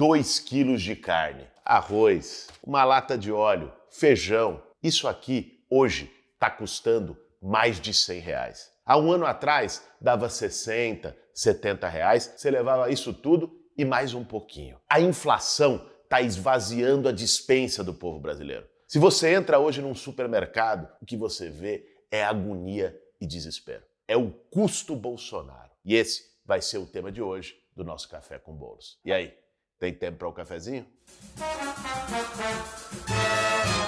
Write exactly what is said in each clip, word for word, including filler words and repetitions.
dois quilos de carne, arroz, uma lata de óleo, feijão. Isso aqui, hoje, está custando mais de cem reais. Há um ano atrás, dava sessenta, setenta reais, você levava isso tudo e mais um pouquinho. A inflação está esvaziando a despensa do povo brasileiro. Se você entra hoje num supermercado, o que você vê é agonia e desespero. É o custo Bolsonaro. E esse vai ser o tema de hoje do nosso Café com Boulos. E aí, tem tempo para o cafezinho?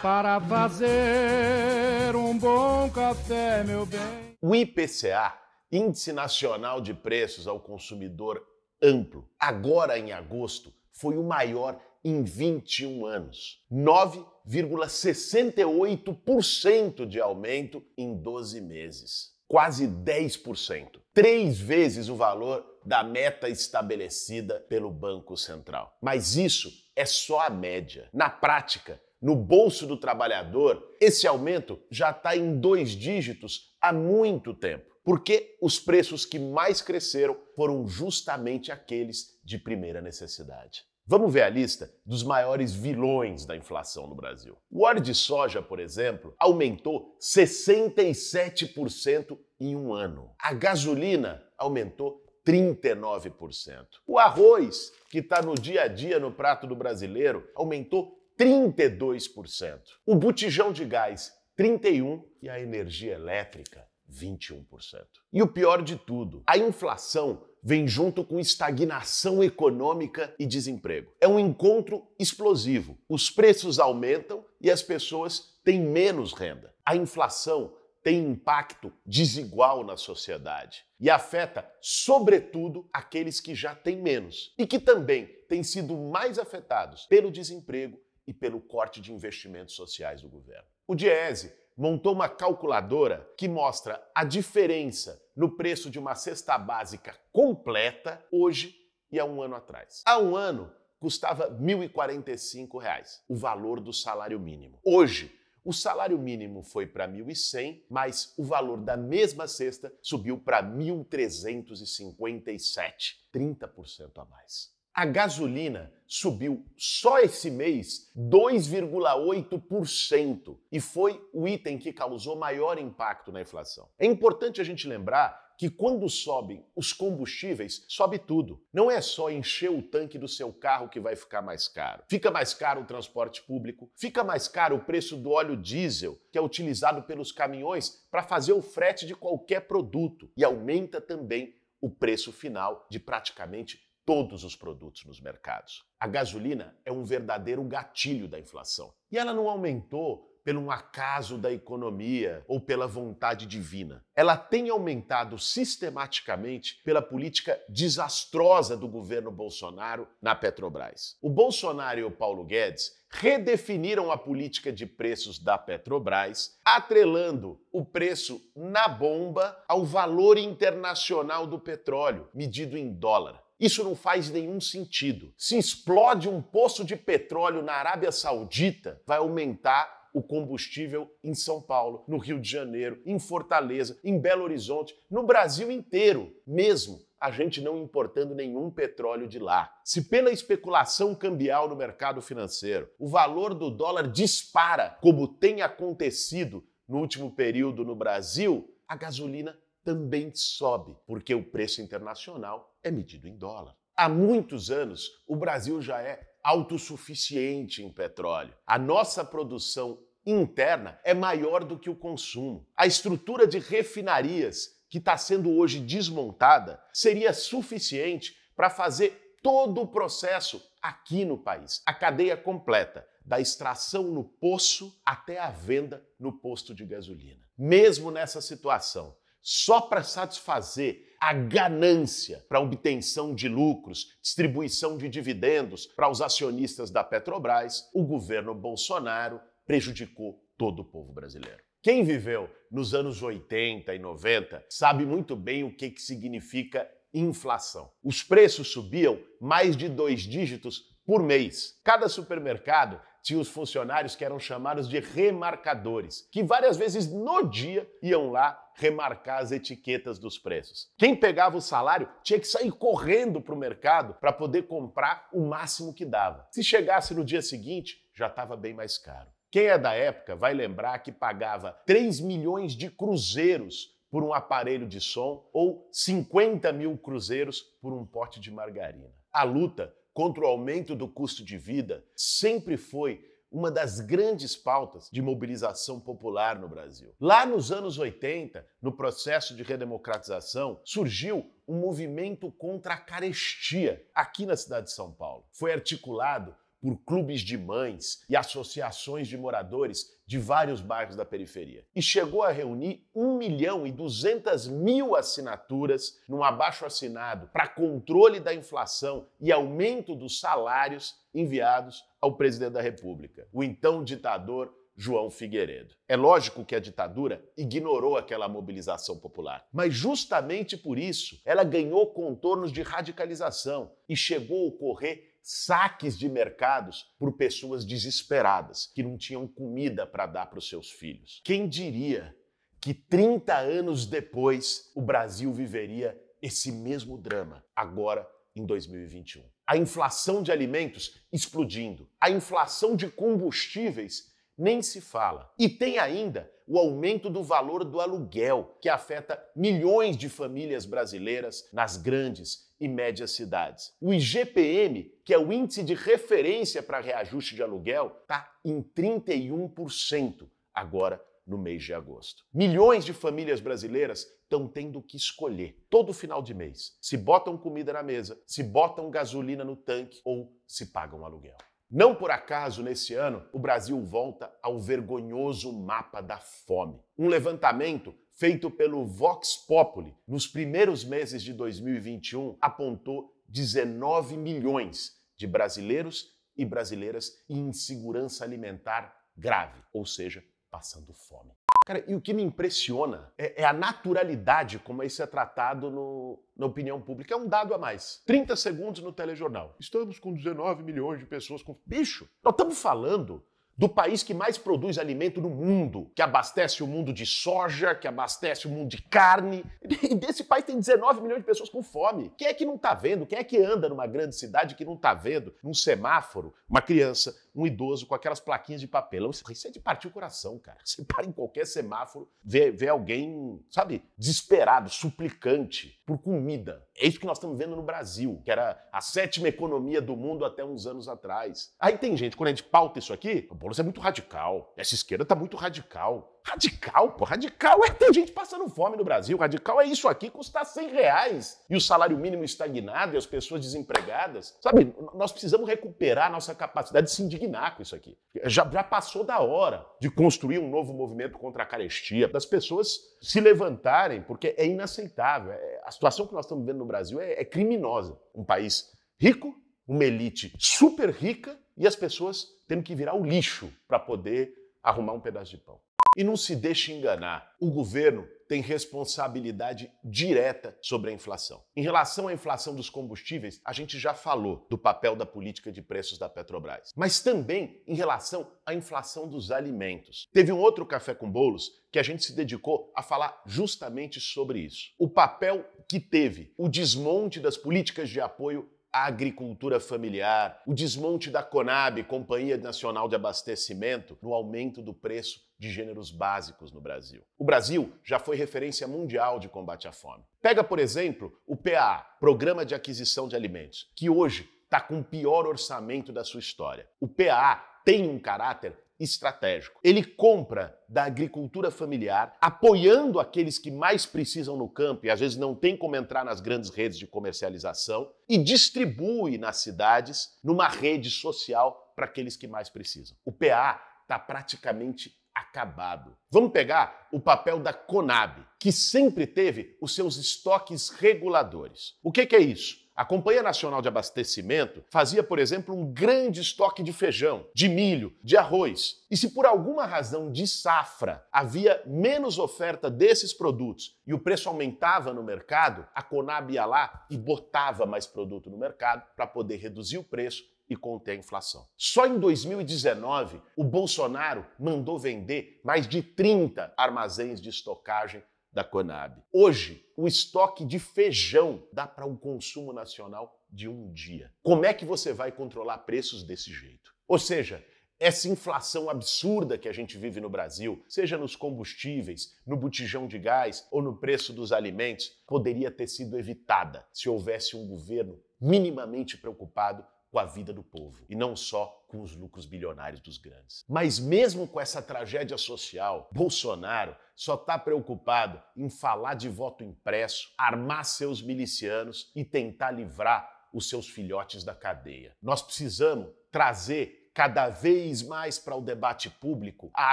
Para fazer um bom café, meu bem. O I P C A, Índice Nacional de Preços ao Consumidor Amplo, agora em agosto, foi o maior em vinte e um anos. nove vírgula sessenta e oito por cento de aumento em doze meses. Quase dez por cento. Três vezes o valor da meta estabelecida pelo Banco Central. Mas isso é só a média. Na prática, no bolso do trabalhador, esse aumento já está em dois dígitos há muito tempo, porque os preços que mais cresceram foram justamente aqueles de primeira necessidade. Vamos ver a lista dos maiores vilões da inflação no Brasil. O óleo de soja, por exemplo, aumentou sessenta e sete por cento em um ano. A gasolina aumentou trinta e nove por cento. O arroz, que está no dia a dia no prato do brasileiro, aumentou trinta e dois por cento. O botijão de gás, trinta e um por cento. E a energia elétrica, vinte e um por cento. E o pior de tudo, a inflação vem junto com estagnação econômica e desemprego. É um encontro explosivo. Os preços aumentam e as pessoas têm menos renda. A inflação tem impacto desigual na sociedade e afeta, sobretudo, aqueles que já têm menos e que também têm sido mais afetados pelo desemprego e pelo corte de investimentos sociais do governo. O DIEESE montou uma calculadora que mostra a diferença no preço de uma cesta básica completa hoje e há um ano atrás. Há um ano, custava mil e quarenta e cinco reais, o valor do salário mínimo. Hoje, o salário mínimo foi para mil e cem reais, mas o valor da mesma cesta subiu para mil trezentos e cinquenta e sete reais, trinta por cento a mais. A gasolina subiu só esse mês dois vírgula oito por cento e foi o item que causou maior impacto na inflação. É importante a gente lembrar que quando sobem os combustíveis, sobe tudo. Não é só encher o tanque do seu carro que vai ficar mais caro. Fica mais caro o transporte público, fica mais caro o preço do óleo diesel, que é utilizado pelos caminhões para fazer o frete de qualquer produto, e aumenta também o preço final de praticamente todos os produtos nos mercados. A gasolina é um verdadeiro gatilho da inflação. E ela não aumentou pelo um acaso da economia ou pela vontade divina. Ela tem aumentado sistematicamente pela política desastrosa do governo Bolsonaro na Petrobras. O Bolsonaro e o Paulo Guedes redefiniram a política de preços da Petrobras, atrelando o preço na bomba ao valor internacional do petróleo, medido em dólar. Isso não faz nenhum sentido. Se explode um poço de petróleo na Arábia Saudita, vai aumentar o combustível em São Paulo, no Rio de Janeiro, em Fortaleza, em Belo Horizonte, no Brasil inteiro, mesmo a gente não importando nenhum petróleo de lá. Se pela especulação cambial no mercado financeiro, o valor do dólar dispara, como tem acontecido no último período no Brasil, a gasolina também sobe, porque o preço internacional é medido em dólar. Há muitos anos, o Brasil já é autossuficiente em petróleo. A nossa produção interna é maior do que o consumo. A estrutura de refinarias que está sendo hoje desmontada seria suficiente para fazer todo o processo aqui no país, a cadeia completa, da extração no poço até a venda no posto de gasolina. Mesmo nessa situação, só para satisfazer a ganância para obtenção de lucros, distribuição de dividendos para os acionistas da Petrobras, o governo Bolsonaro prejudicou todo o povo brasileiro. Quem viveu nos anos oitenta e noventa sabe muito bem o que, que significa inflação. Os preços subiam mais de dois dígitos por mês. Cada supermercado tinha os funcionários que eram chamados de remarcadores, que várias vezes no dia iam lá remarcar as etiquetas dos preços. Quem pegava o salário tinha que sair correndo para o mercado para poder comprar o máximo que dava. Se chegasse no dia seguinte, já estava bem mais caro. Quem é da época vai lembrar que pagava três milhões de cruzeiros por um aparelho de som ou cinquenta mil cruzeiros por um pote de margarina. A luta contra o aumento do custo de vida sempre foi uma das grandes pautas de mobilização popular no Brasil. Lá nos anos oitenta, no processo de redemocratização, surgiu um movimento contra a carestia aqui na cidade de São Paulo. Foi articulado por clubes de mães e associações de moradores de vários bairros da periferia. E chegou a reunir um milhão e duzentas mil assinaturas num abaixo-assinado para controle da inflação e aumento dos salários enviados ao presidente da República, o então ditador João Figueiredo. É lógico que a ditadura ignorou aquela mobilização popular, mas justamente por isso ela ganhou contornos de radicalização e chegou a ocorrer saques de mercados por pessoas desesperadas, que não tinham comida para dar para os seus filhos. Quem diria que trinta anos depois o Brasil viveria esse mesmo drama, agora em dois mil e vinte e um? A inflação de alimentos explodindo, a inflação de combustíveis nem se fala. E tem ainda o aumento do valor do aluguel, que afeta milhões de famílias brasileiras nas grandes e médias cidades. O I G P M, que é o índice de referência para reajuste de aluguel, está em trinta e um por cento agora no mês de agosto. Milhões de famílias brasileiras estão tendo que escolher todo final de mês se botam comida na mesa, se botam gasolina no tanque ou se pagam aluguel. Não por acaso, nesse ano, o Brasil volta ao vergonhoso mapa da fome. Um levantamento feito pelo Vox Populi nos primeiros meses de dois mil e vinte e um apontou dezenove milhões de brasileiros e brasileiras em insegurança alimentar grave, ou seja, passando fome. Cara, e o que me impressiona é, é a naturalidade como isso é tratado no, na opinião pública. É um dado a mais. trinta segundos no telejornal. Estamos com dezenove milhões de pessoas com... Bicho, nós estamos falando do país que mais produz alimento no mundo, que abastece o mundo de soja, que abastece o mundo de carne. E desse país tem dezenove milhões de pessoas com fome. Quem é que não tá vendo? Quem é que anda numa grande cidade que não tá vendo, num semáforo, uma criança, um idoso com aquelas plaquinhas de papelão? Isso é de partir o coração, cara. Você para em qualquer semáforo, vê, vê alguém, sabe, desesperado, suplicante por comida. É isso que nós estamos vendo no Brasil, que era a sétima economia do mundo até uns anos atrás. Aí tem gente, quando a gente pauta isso aqui, o Boulos é muito radical, essa esquerda tá muito radical. Radical, pô, radical é ter gente passando fome no Brasil. Radical é isso aqui custar cem reais e o salário mínimo estagnado e as pessoas desempregadas. Sabe, nós precisamos recuperar a nossa capacidade de se indignar com isso aqui. Já, já passou da hora de construir um novo movimento contra a carestia, das pessoas se levantarem, porque é inaceitável. É, a situação que nós estamos vendo no Brasil é, é criminosa. Um país rico, uma elite super rica e as pessoas tendo que virar o lixo para poder arrumar um pedaço de pão. E não se deixe enganar, o governo tem responsabilidade direta sobre a inflação. Em relação à inflação dos combustíveis, a gente já falou do papel da política de preços da Petrobras, mas também em relação à inflação dos alimentos. Teve um outro Café com Boulos que a gente se dedicou a falar justamente sobre isso. O papel que teve o desmonte das políticas de apoio a agricultura familiar, o desmonte da Conab, Companhia Nacional de Abastecimento, no aumento do preço de gêneros básicos no Brasil. O Brasil já foi referência mundial de combate à fome. Pega, por exemplo, o P A A, Programa de Aquisição de Alimentos, que hoje está com o pior orçamento da sua história. O P A A tem um caráter estratégico. Ele compra da agricultura familiar, apoiando aqueles que mais precisam no campo e às vezes não tem como entrar nas grandes redes de comercialização, e distribui nas cidades numa rede social para aqueles que mais precisam. O P A A está praticamente acabado. Vamos pegar o papel da Conab, que sempre teve os seus estoques reguladores. O que que é isso? A Companhia Nacional de Abastecimento fazia, por exemplo, um grande estoque de feijão, de milho, de arroz. E se por alguma razão de safra havia menos oferta desses produtos e o preço aumentava no mercado, a Conab ia lá e botava mais produto no mercado para poder reduzir o preço e conter a inflação. Só em dois mil e dezenove, o Bolsonaro mandou vender mais de trinta armazéns de estocagem da Conab. Hoje, o estoque de feijão dá para um consumo nacional de um dia. Como é que você vai controlar preços desse jeito? Ou seja, essa inflação absurda que a gente vive no Brasil, seja nos combustíveis, no botijão de gás ou no preço dos alimentos, poderia ter sido evitada se houvesse um governo minimamente preocupado com a vida do povo e não só com os lucros bilionários dos grandes. Mas mesmo com essa tragédia social, Bolsonaro só está preocupado em falar de voto impresso, armar seus milicianos e tentar livrar os seus filhotes da cadeia. Nós precisamos trazer cada vez mais para o debate público a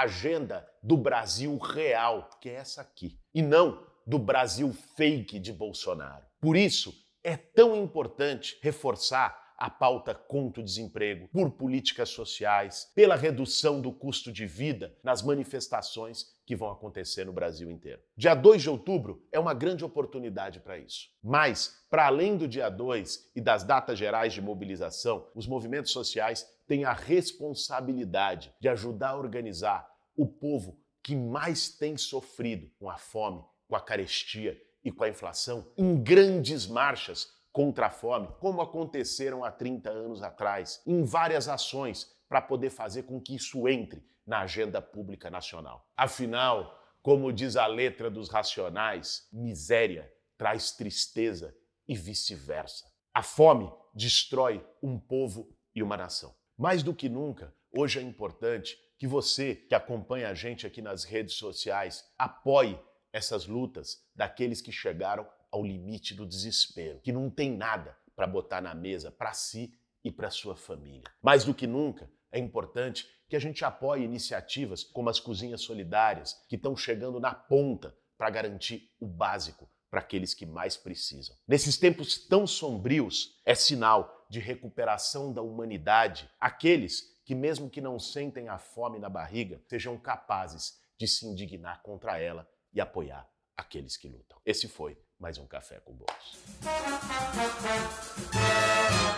agenda do Brasil real, que é essa aqui, e não do Brasil fake de Bolsonaro. Por isso, é tão importante reforçar a pauta contra o desemprego, por políticas sociais, pela redução do custo de vida nas manifestações que vão acontecer no Brasil inteiro. Dia dois de outubro é uma grande oportunidade para isso. Mas, para além do dia dois e das datas gerais de mobilização, os movimentos sociais têm a responsabilidade de ajudar a organizar o povo que mais tem sofrido com a fome, com a carestia e com a inflação em grandes marchas contra a fome, como aconteceram há trinta anos atrás, em várias ações para poder fazer com que isso entre na agenda pública nacional. Afinal, como diz a letra dos Racionais, miséria traz tristeza e vice-versa. A fome destrói um povo e uma nação. Mais do que nunca, hoje é importante que você que acompanha a gente aqui nas redes sociais apoie essas lutas daqueles que chegaram ao limite do desespero, que não tem nada para botar na mesa para si e para sua família. Mais do que nunca, é importante que a gente apoie iniciativas como as cozinhas solidárias, que estão chegando na ponta para garantir o básico para aqueles que mais precisam. Nesses tempos tão sombrios, é sinal de recuperação da humanidade aqueles que, mesmo que não sentem a fome na barriga, sejam capazes de se indignar contra ela e apoiar aqueles que lutam. Esse foi mais um Café com Boulos.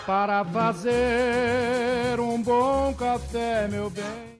Para fazer um bom café, meu bem.